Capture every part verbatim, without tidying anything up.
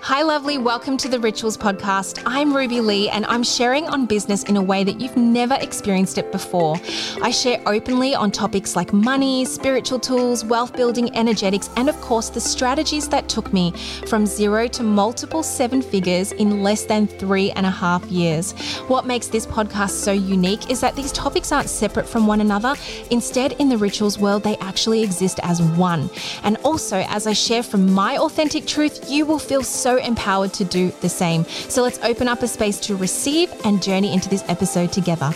Hi lovely, welcome to The Rituals Podcast. I'm Ruby Lee and I'm sharing on business in a way that you've never experienced it before. I share openly on topics like money, spiritual tools, wealth building, energetics, and of course the strategies that took me from zero to multiple seven figures in less than three and a half years. What makes this podcast so unique is that these topics aren't separate from one another. Instead, in the rituals world, they actually exist as one. And also, as I share from my authentic truth, you will feel so empowered to do the same. So let's open up a space to receive and journey into this episode together.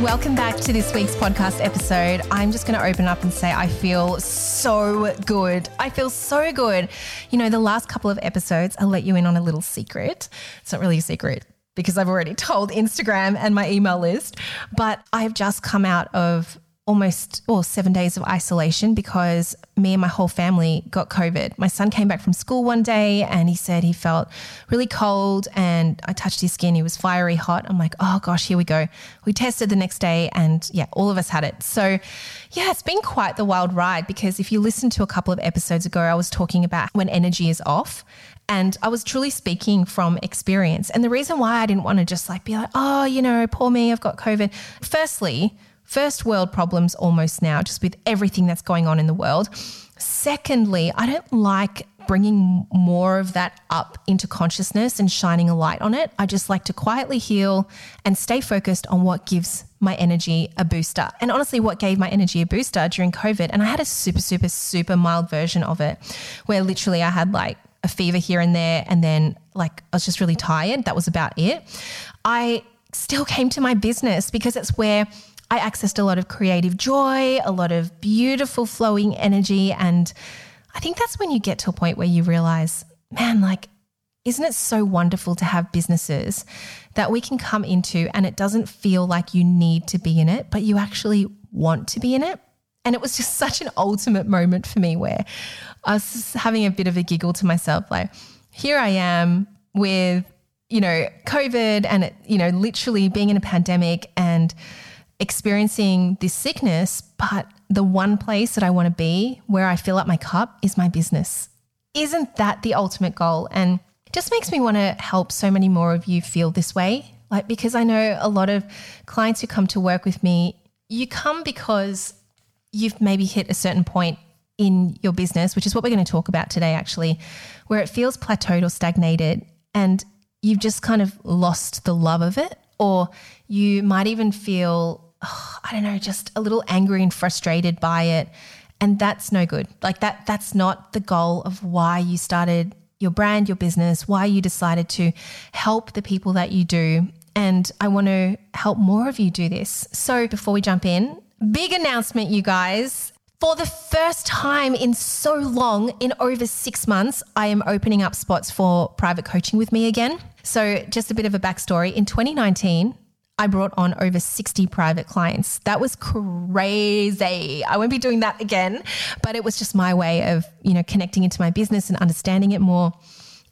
Welcome back to this week's podcast episode. I'm just going to open up and say I feel so good. I feel so good. You know, the last couple of episodes, I'll let you in on a little secret. It's not really a secret, because I've already told Instagram and my email list, but I've just come out of almost or oh, seven days of isolation because me and my whole family got COVID. My son came back from school one day and he said he felt really cold and I touched his skin. He was fiery hot. I'm like, oh gosh, here we go. We tested the next day and yeah, all of us had it. So yeah, it's been quite the wild ride because if you listen to a couple of episodes ago, I was talking about when energy is off. And I was truly speaking from experience. And the reason why I didn't want to just like be like, oh, you know, poor me, I've got COVID. Firstly, first world problems almost now, just with everything that's going on in the world. Secondly, I don't like bringing more of that up into consciousness and shining a light on it. I just like to quietly heal and stay focused on what gives my energy a booster. And honestly, what gave my energy a booster during COVID, and I had a super, super, super mild version of it where literally I had like a fever here and there. And then like, I was just really tired. That was about it. I still came to my business because it's where I accessed a lot of creative joy, a lot of beautiful flowing energy. And I think that's when you get to a point where you realize, man, like, isn't it so wonderful to have businesses that we can come into and it doesn't feel like you need to be in it, but you actually want to be in it. And it was just such an ultimate moment for me where I was just having a bit of a giggle to myself, like here I am with, you know, COVID and, it, you know, literally being in a pandemic and experiencing this sickness. But the one place that I want to be where I fill up my cup is my business. Isn't that the ultimate goal? And it just makes me want to help so many more of you feel this way. Like, because I know a lot of clients who come to work with me, you come because you've maybe hit a certain point in your business, which is what we're going to talk about today, actually, where it feels plateaued or stagnated and you've just kind of lost the love of it. Or you might even feel, oh, I don't know, just a little angry and frustrated by it. And that's no good. Like that, that's not the goal of why you started your brand, your business, why you decided to help the people that you do. And I want to help more of you do this. So before we jump in, big announcement, you guys. For the first time in so long, in over six months, I am opening up spots for private coaching with me again. So just a bit of a backstory. In twenty nineteen, I brought on over sixty private clients. That was crazy. I won't be doing that again, but it was just my way of, you know, connecting into my business and understanding it more.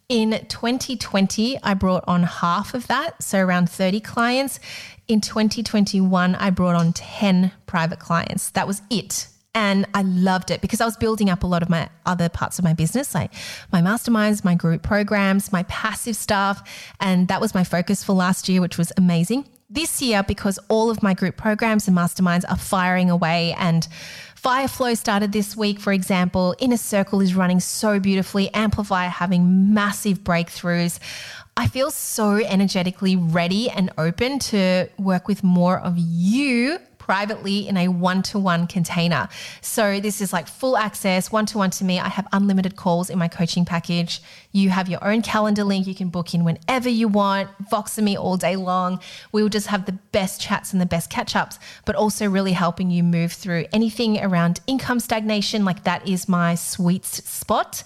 In twenty twenty, I brought on half of that, so around thirty clients. In twenty twenty-one, I brought on ten private clients. That was it. And I loved it because I was building up a lot of my other parts of my business, like my masterminds, my group programs, my passive stuff. And that was my focus for last year, which was amazing. This year, because all of my group programs and masterminds are firing away and Fireflow started this week, for example. Inner Circle is running so beautifully. Amplify having massive breakthroughs. I feel so energetically ready and open to work with more of you privately in a one-to-one container. So this is like full access, one-to-one to me. I have unlimited calls in my coaching package. You have your own calendar link. You can book in whenever you want. Voxer me all day long. We will just have the best chats and the best catch-ups, but also really helping you move through anything around income stagnation. Like that is my sweet spot.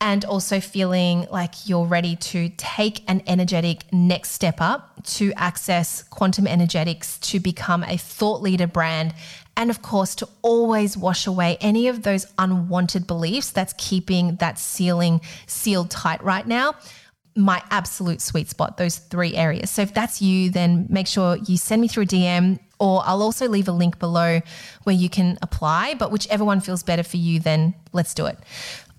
And also feeling like you're ready to take an energetic next step up to access quantum energetics, to become a thought leader brand. And of course, to always wash away any of those unwanted beliefs that's keeping that ceiling sealed tight right now. my absolute sweet spot, those three areas. So if that's you, then make sure you send me through a D M, or I'll also leave a link below where you can apply, but whichever one feels better for you, then let's do it.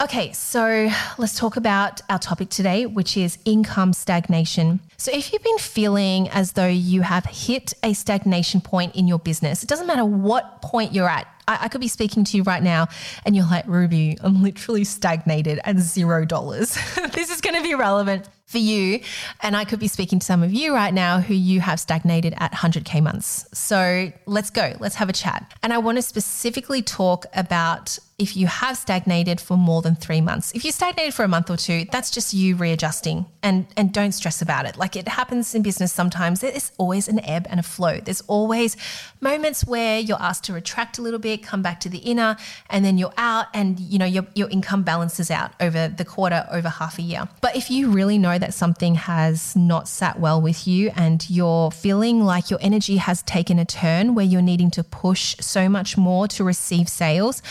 Okay, so let's talk about our topic today, which is income stagnation. So if you've been feeling as though you have hit a stagnation point in your business, it doesn't matter what point you're at. I could be speaking to you right now and you're like, Ruby, I'm literally stagnated at zero dollars. This is going to be relevant for you. And I could be speaking to some of you right now who you have stagnated at one hundred K months. So let's go, let's have a chat. And I want to specifically talk about if you have stagnated for more than three months. If you stagnated for a month or two, that's just you readjusting, and, and don't stress about it. Like, it happens in business sometimes. There's always an ebb and a flow. There's always moments where you're asked to retract a little bit, come back to the inner, and then you're out, and you know your, your income balances out over the quarter, over half a year. But if you really know that something has not sat well with you and you're feeling like your energy has taken a turn where you're needing to push so much more to receive sales,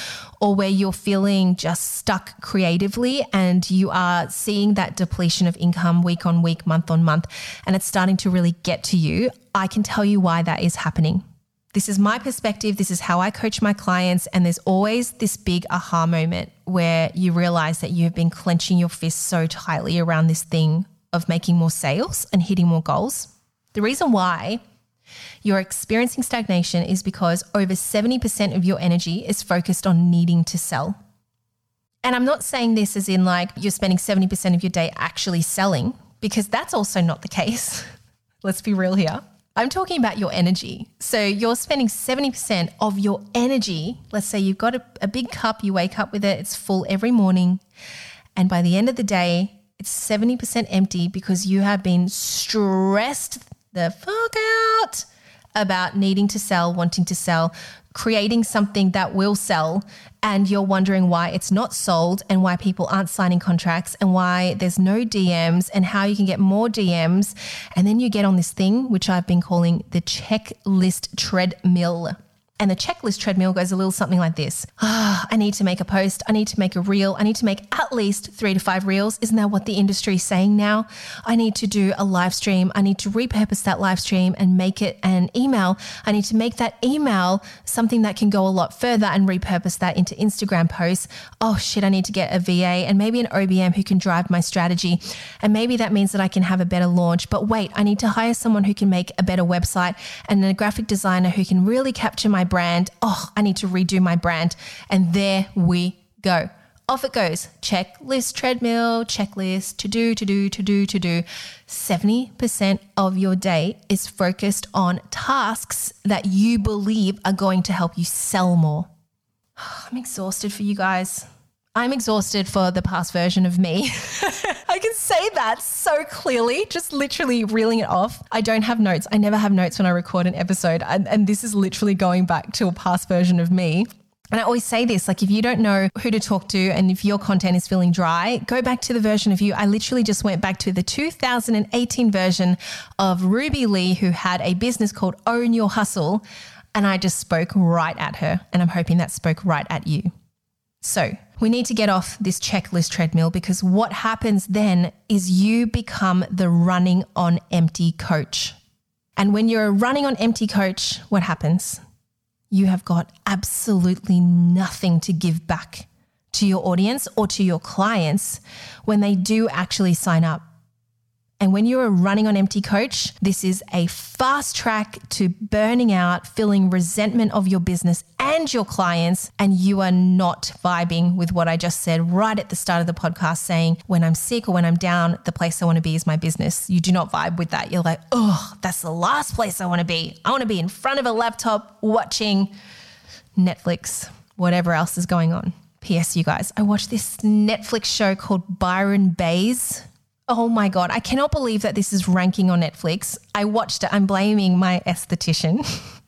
or where you're feeling just stuck creatively and you are seeing that depletion of income week on week, month on month, and it's starting to really get to you, I can tell you why that is happening. This is my perspective. This is how I coach my clients. And there's always this big aha moment where you realize that you have been clenching your fists so tightly around this thing of making more sales and hitting more goals. The reason why you're experiencing stagnation is because over seventy percent of your energy is focused on needing to sell. And I'm not saying this as in like you're spending seventy percent of your day actually selling, because that's also not the case. Let's be real here. I'm talking about your energy. So you're spending seventy percent of your energy. Let's say you've got a, a big cup, you wake up with it, it's full every morning. And by the end of the day, it's seventy percent empty because you have been stressed the fuck out about needing to sell, wanting to sell, creating something that will sell, and you're wondering why it's not sold and why people aren't signing contracts and why there's no D Ms and how you can get more D Ms. And then you get on this thing, which I've been calling the checklist treadmill. And the checklist treadmill goes a little something like this. Oh, I need to make a post. I need to make a reel. I need to make at least three to five reels. Isn't that what the industry is saying now? I need to do a live stream. I need to repurpose that live stream and make it an email. I need to make that email something that can go a lot further and repurpose that into Instagram posts. Oh shit, I need to get a V A and maybe an O B M who can drive my strategy. And maybe that means that I can have a better launch. But wait, I need to hire someone who can make a better website and a graphic designer who can really capture my brand. Oh, I need to redo my brand. And there we go. Off it goes. Checklist, treadmill, checklist, to do, to do, to do, to do. seventy percent of your day is focused on tasks that you believe are going to help you sell more. I'm exhausted for you guys. I'm exhausted for the past version of me. I can say that so clearly, just literally reeling it off. I don't have notes. I never have notes when I record an episode. And, and this is literally going back to a past version of me. And I always say this, like, if you don't know who to talk to and if your content is feeling dry, go back to the version of you. I literally just went back to the two thousand eighteen version of Ruby Lee, who had a business called Own Your Hustle. And I just spoke right at her. And I'm hoping that spoke right at you. So we need to get off this checklist treadmill, because what happens then is you become the running on empty coach. And when you're a running on empty coach, what happens? You have got absolutely nothing to give back to your audience or to your clients when they do actually sign up. And when you're a running on empty coach, this is a fast track to burning out, feeling resentment of your business and your clients. And you are not vibing with what I just said right at the start of the podcast, saying when I'm sick or when I'm down, the place I want to be is my business. You do not vibe with that. You're like, oh, that's the last place I want to be. I want to be in front of a laptop watching Netflix, whatever else is going on. P S you guys, I watched this Netflix show called Byron Bays. Oh my God, I cannot believe that this is ranking on Netflix. I watched it. I'm blaming my esthetician,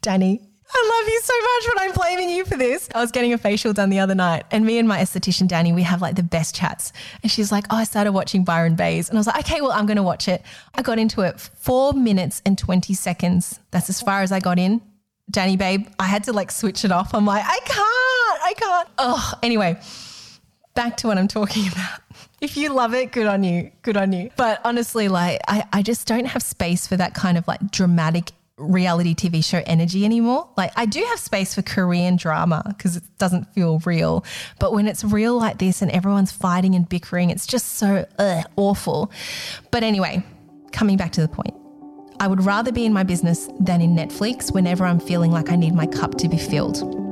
Danny. I love you so much, but I'm blaming you for this. I was getting a facial done the other night, and me and my esthetician, Danny, we have like the best chats. And she's like, oh, I started watching Byron Bays. And I was like, okay, well, I'm going to watch it. I got into it four minutes and twenty seconds. That's as far as I got in. Danny, babe, I had to like switch it off. I'm like, I can't, I can't. Oh, anyway, back to what I'm talking about. If you love it, good on you. Good on you. But honestly, like I, I just don't have space for that kind of like dramatic reality T V show energy anymore. Like I do have space for Korean drama because it doesn't feel real. But when it's real like this and everyone's fighting and bickering, it's just so ugh, awful. But anyway, coming back to the point, I would rather be in my business than in Netflix whenever I'm feeling like I need my cup to be filled.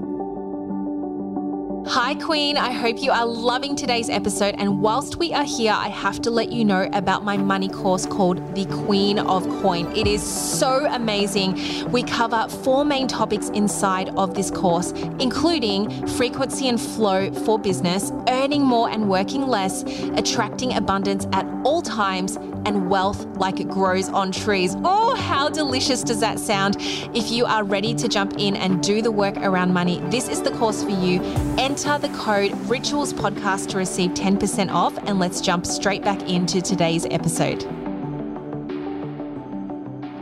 Hi Queen, I hope you are loving today's episode, and whilst we are here, I have to let you know about my money course called The Queen of Coin. It is so amazing. We cover four main topics inside of this course, including frequency and flow for business, earning more and working less, attracting abundance at all times, and wealth like it grows on trees. Oh, how delicious does that sound? If you are ready to jump in and do the work around money, this is the course for you. Enter the code RITUALSPODCAST to receive ten percent off, and let's jump straight back into today's episode.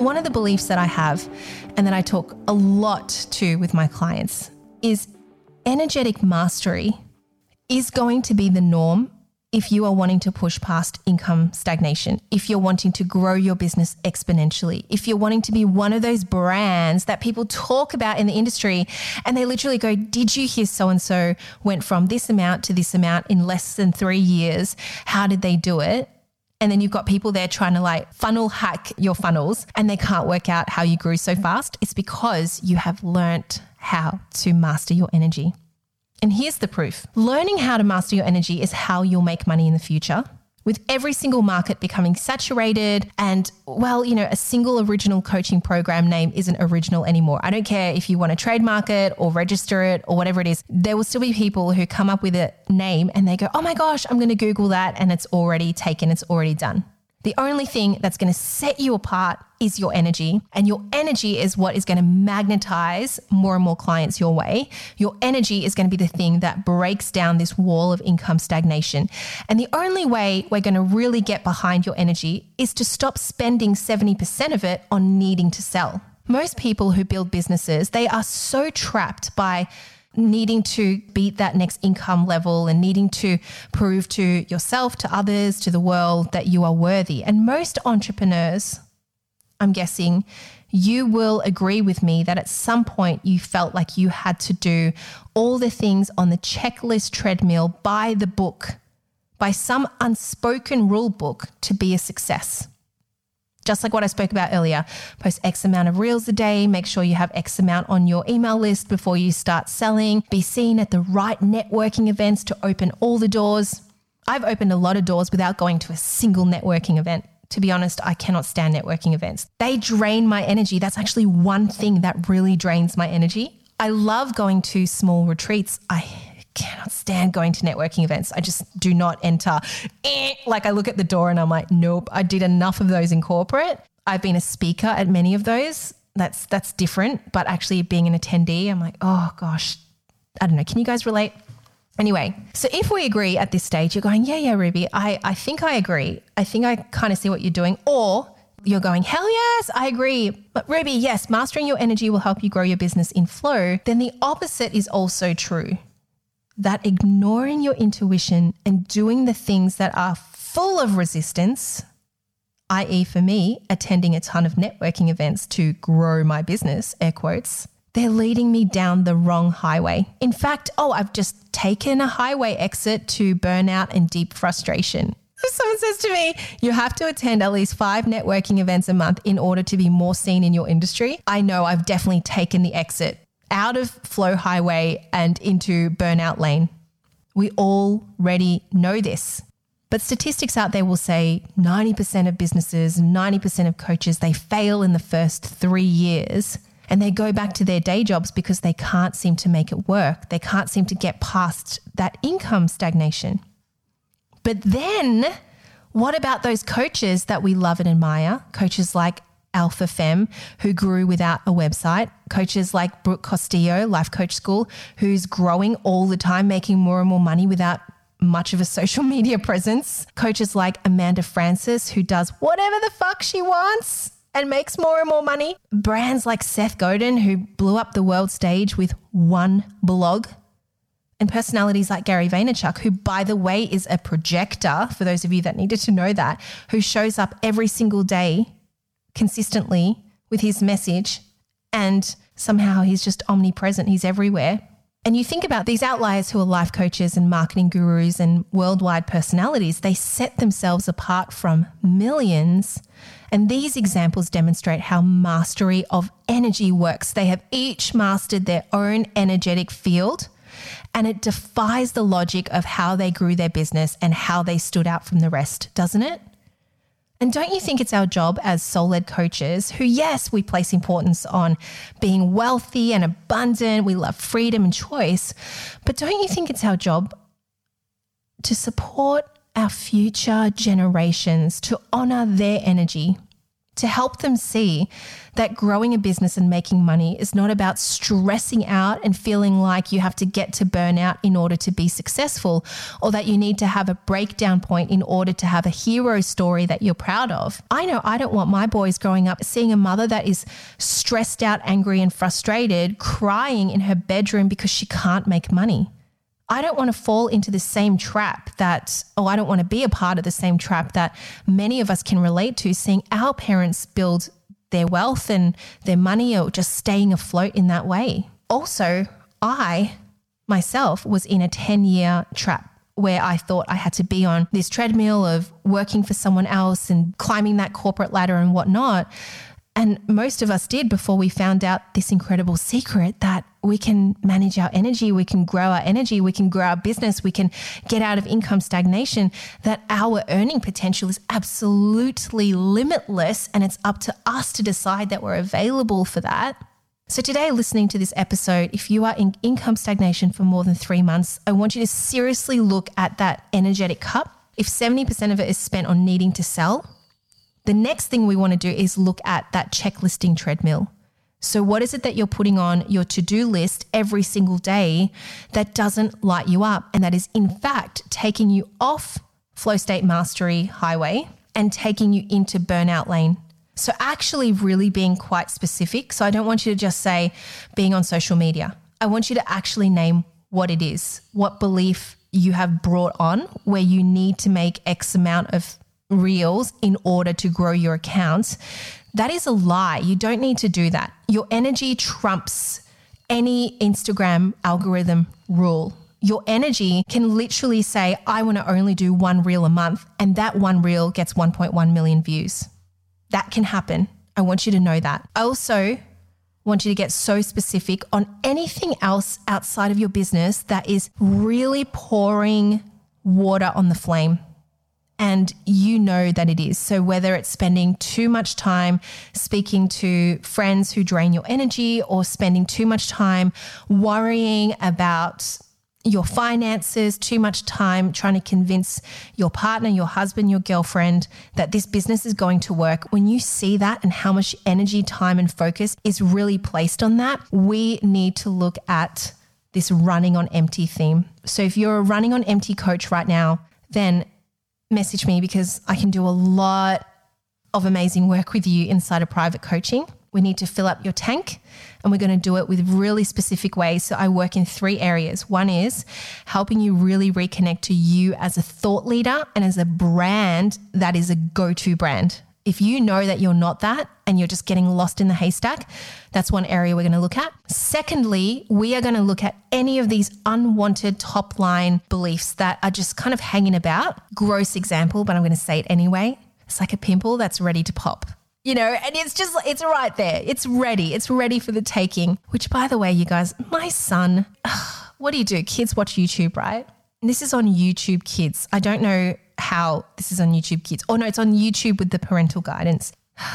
One of the beliefs that I have and that I talk a lot to with my clients is energetic mastery is going to be the norm if you are wanting to push past income stagnation, if you're wanting to grow your business exponentially, if you're wanting to be one of those brands that people talk about in the industry and they literally go, did you hear so-and-so went from this amount to this amount in less than three years? How did they do it? And then you've got people there trying to like funnel hack your funnels and they can't work out how you grew so fast. It's because you have learnt how to master your energy. And here's the proof. Learning how to master your energy is how you'll make money in the future. With every single market becoming saturated and, well, you know, a single original coaching program name isn't original anymore. I don't care if you want to trademark it or register it or whatever it is. There will still be people who come up with a name and they go, oh my gosh, I'm going to Google that. And it's already taken. It's already done. The only thing that's going to set you apart is your energy, and your energy is what is going to magnetize more and more clients your way. Your energy is going to be the thing that breaks down this wall of income stagnation. And the only way we're going to really get behind your energy is to stop spending seventy percent of it on needing to sell. Most people who build businesses, they are so trapped by needing to beat that next income level and needing to prove to yourself, to others, to the world that you are worthy. And most entrepreneurs, I'm guessing, you will agree with me that at some point you felt like you had to do all the things on the checklist treadmill by the book, by some unspoken rule book to be a success. Just like what I spoke about earlier, post X amount of reels a day, make sure you have X amount on your email list before you start selling, be seen at the right networking events to open all the doors. I've opened a lot of doors without going to a single networking event. To be honest, I cannot stand networking events. They drain my energy. That's actually one thing that really drains my energy. I love going to small retreats. I cannot stand going to networking events. I just do not enter. Eh, like I look at the door and I'm like, nope, I did enough of those in corporate. I've been a speaker at many of those. That's, that's different. But actually being an attendee, I'm like, oh gosh, I don't know. Can you guys relate? Anyway, so if we agree at this stage, you're going, yeah, yeah, Ruby, I, I think I agree. I think I kind of see what you're doing. Or you're going, hell yes, I agree. But Ruby, yes, mastering your energy will help you grow your business in flow. Then the opposite is also true. That ignoring your intuition and doing the things that are full of resistance, that is for me, attending a ton of networking events to grow my business, air quotes, they're leading me down the wrong highway. In fact, oh, I've just taken a highway exit to burnout and deep frustration. If someone says to me, you have to attend at least five networking events a month in order to be more seen in your industry, I know I've definitely taken the exit out of flow highway and into burnout lane. We already know this, but statistics out there will say ninety percent of businesses, ninety percent of coaches, they fail in the first three years and they go back to their day jobs because they can't seem to make it work. They can't seem to get past that income stagnation. But then what about those coaches that we love and admire? Coaches like Alpha Femme, who grew without a website, coaches like Brooke Castillo, Life Coach School, who's growing all the time, making more and more money without much of a social media presence, coaches like Amanda Francis, who does whatever the fuck she wants and makes more and more money, brands like Seth Godin, who blew up the world stage with one blog, and personalities like Gary Vaynerchuk, who, by the way, is a projector, for those of you that needed to know that, who shows up every single day consistently with his message, and somehow he's just omnipresent. He's everywhere. And you think about these outliers who are life coaches and marketing gurus and worldwide personalities, they set themselves apart from millions. And these examples demonstrate how mastery of energy works. They have each mastered their own energetic field, and it defies the logic of how they grew their business and how they stood out from the rest, doesn't it? And don't you think it's our job as soul-led coaches who, yes, we place importance on being wealthy and abundant, we love freedom and choice, but don't you think it's our job to support our future generations, to honor their energy, to help them see that growing a business and making money is not about stressing out and feeling like you have to get to burnout in order to be successful, or that you need to have a breakdown point in order to have a hero story that you're proud of. I know I don't want my boys growing up seeing a mother that is stressed out, angry and frustrated, crying in her bedroom because she can't make money. I don't want to fall into the same trap that, oh, I don't want to be a part of the same trap that many of us can relate to, seeing our parents build their wealth and their money or just staying afloat in that way. Also, I myself was in a ten-year trap where I thought I had to be on this treadmill of working for someone else and climbing that corporate ladder and whatnot. And most of us did before we found out this incredible secret that we can manage our energy, we can grow our energy, we can grow our business, we can get out of income stagnation, that our earning potential is absolutely limitless and it's up to us to decide that we're available for that. So today, listening to this episode, if you are in income stagnation for more than three months, I want you to seriously look at that energetic cup. If seventy percent of it is spent on needing to sell, the next thing we want to do is look at that checklisting treadmill. So what is it that you're putting on your to-do list every single day that doesn't light you up and that is in fact taking you off flow state mastery highway and taking you into burnout lane? So actually really being quite specific. So I don't want you to just say being on social media. I want you to actually name what it is, what belief you have brought on where you need to make X amount of reels in order to grow your account. That is a lie. You don't need to do that. Your energy trumps any Instagram algorithm rule. Your energy can literally say, I want to only do one reel a month, and that one reel gets one point one million views. That can happen. I want you to know that. I also want you to get so specific on anything else outside of your business that is really pouring water on the flame. And you know that it is. So whether it's spending too much time speaking to friends who drain your energy or spending too much time worrying about your finances, too much time trying to convince your partner, your husband, your girlfriend that this business is going to work. When you see that and how much energy, time and focus is really placed on that, we need to look at this running on empty theme. So if you're a running on empty coach right now, then message me, because I can do a lot of amazing work with you inside of private coaching. We need to fill up your tank, and we're going to do it with really specific ways. So I work in three areas. One is helping you really reconnect to you as a thought leader and as a brand that is a go-to brand. If you know that you're not that and you're just getting lost in the haystack, that's one area we're going to look at. Secondly, we are going to look at any of these unwanted top line beliefs that are just kind of hanging about. Gross example, but I'm going to say it anyway. It's like a pimple that's ready to pop, you know, and it's just, it's right there. It's ready. It's ready for the taking, which, by the way, you guys, my son, ugh, what do you do? Kids watch YouTube, right? And this is on YouTube Kids. I don't know how this is on YouTube Kids. Oh no, it's on YouTube with the parental guidance.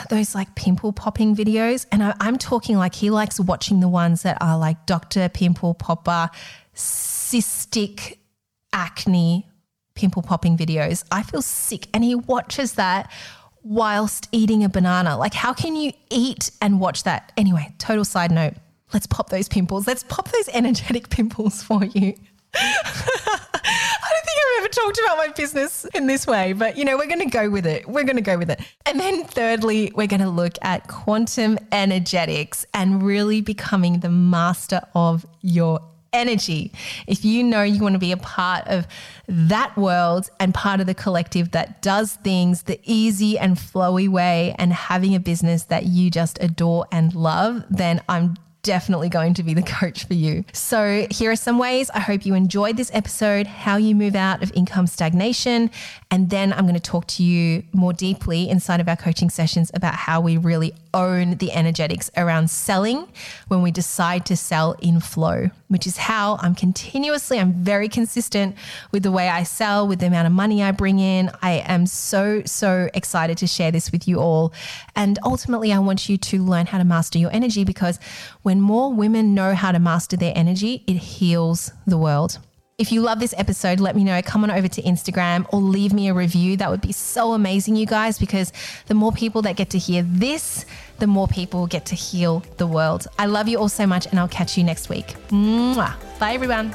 Those like pimple popping videos. And I, I'm talking like he likes watching the ones that are like Doctor Pimple Popper, cystic acne pimple popping videos. I feel sick. And he watches that whilst eating a banana. Like, how can you eat and watch that? Anyway, total side note. Let's pop those pimples. Let's pop those energetic pimples for you. I don't think I've ever talked about my business in this way, but you know, we're going to go with it. We're going to go with it. And then thirdly, we're going to look at quantum energetics and really becoming the master of your energy. If you know you want to be a part of that world and part of the collective that does things the easy and flowy way and having a business that you just adore and love, then I'm definitely going to be the coach for you. So here are some ways I hope you enjoyed this episode, how you move out of income stagnation. And then I'm going to talk to you more deeply inside of our coaching sessions about how we really own the energetics around selling when we decide to sell in flow, which is how I'm continuously, I'm very consistent with the way I sell, with the amount of money I bring in. I am so, so excited to share this with you all. And ultimately, I want you to learn how to master your energy, because when When more women know how to master their energy, it heals the world. If you love this episode, let me know. Come on over to Instagram or leave me a review. That would be so amazing, you guys, because the more people that get to hear this, the more people get to heal the world. I love you all so much, and I'll catch you next week. Mwah. Bye, everyone.